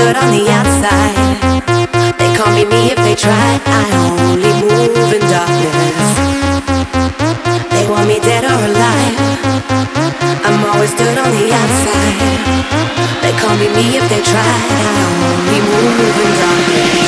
good on the outside. They can't be me if they try. I only move in darkness. They want me dead or alive. I'm always good on the outside. They can't be me if they try. I only move in darkness.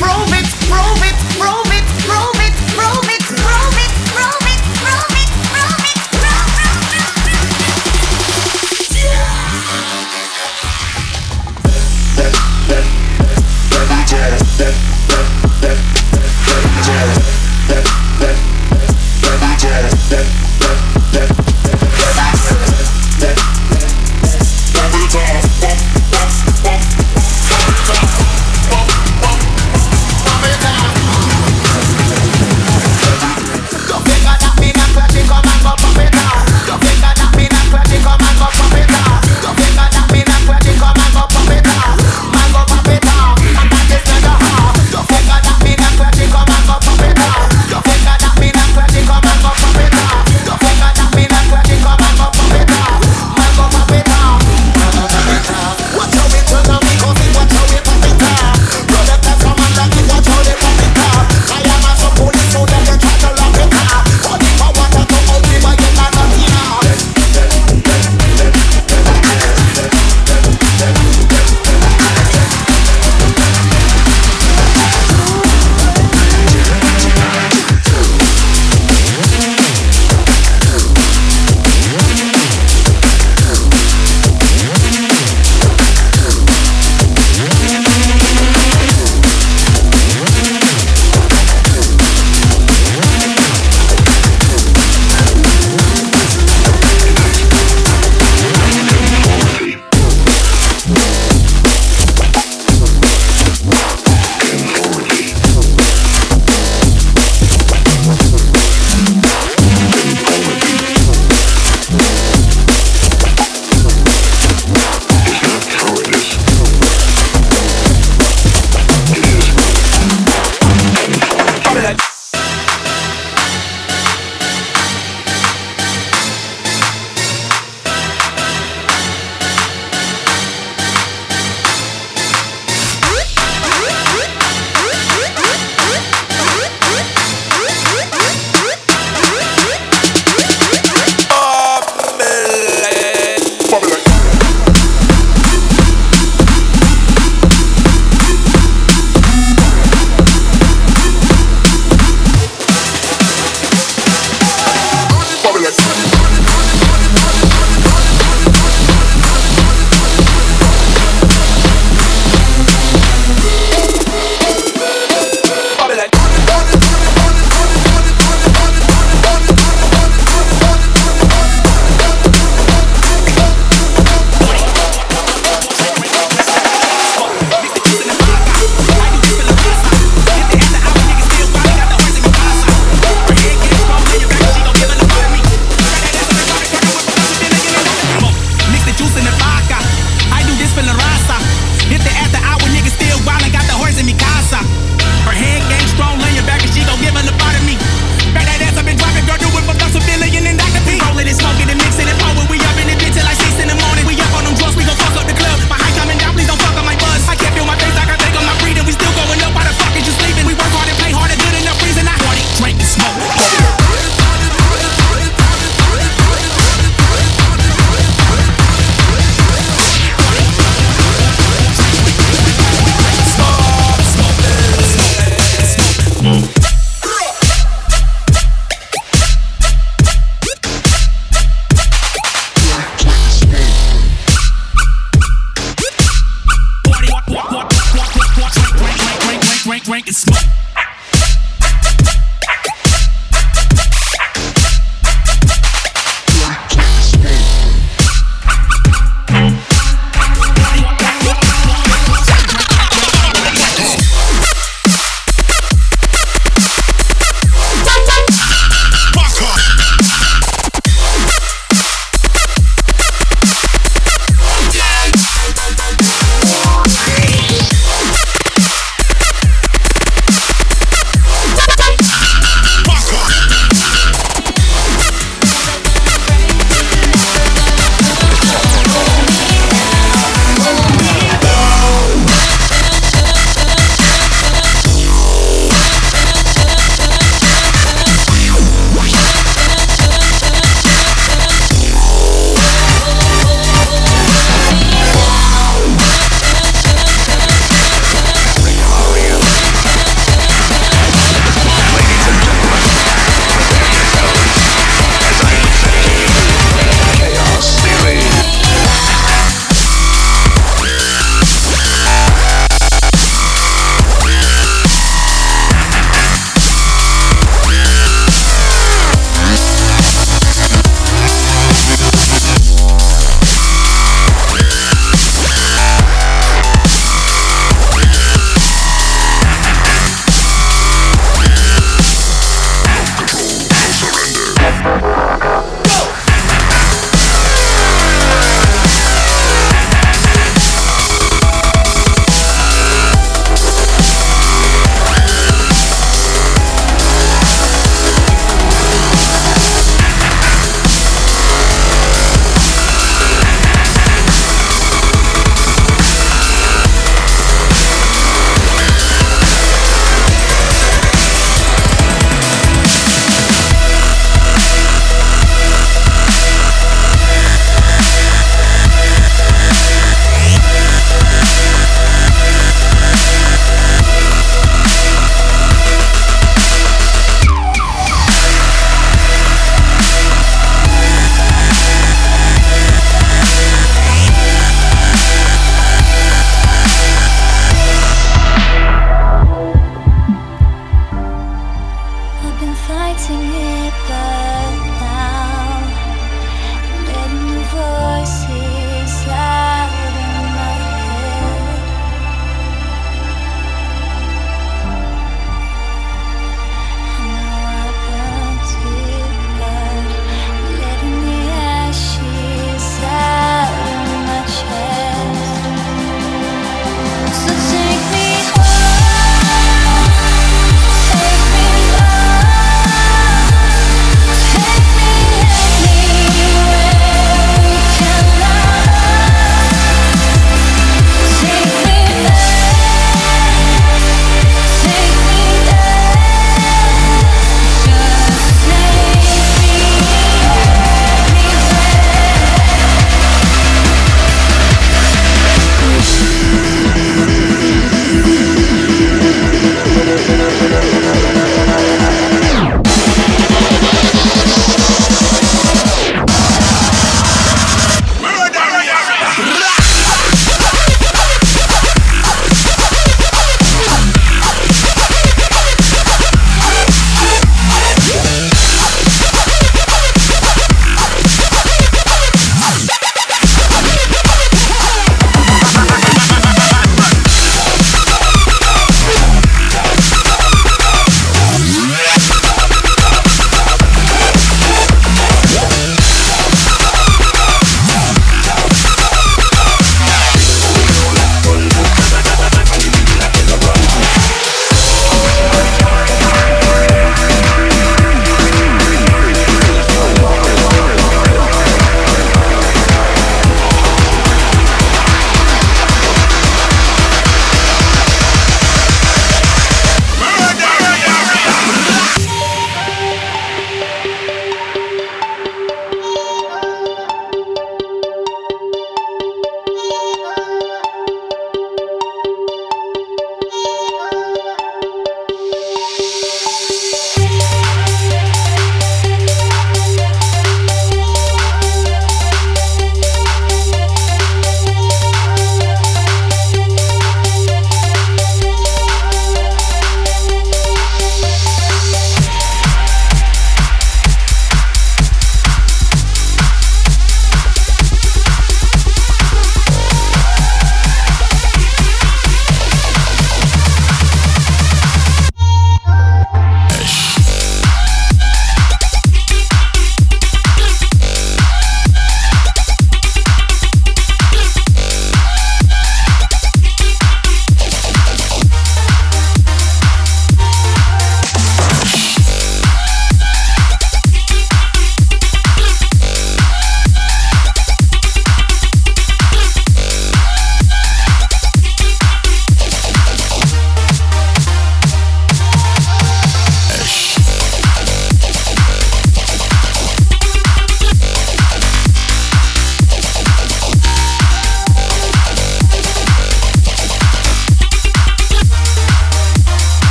Prove it, prove it, prove it, prove it, prove it, prove it.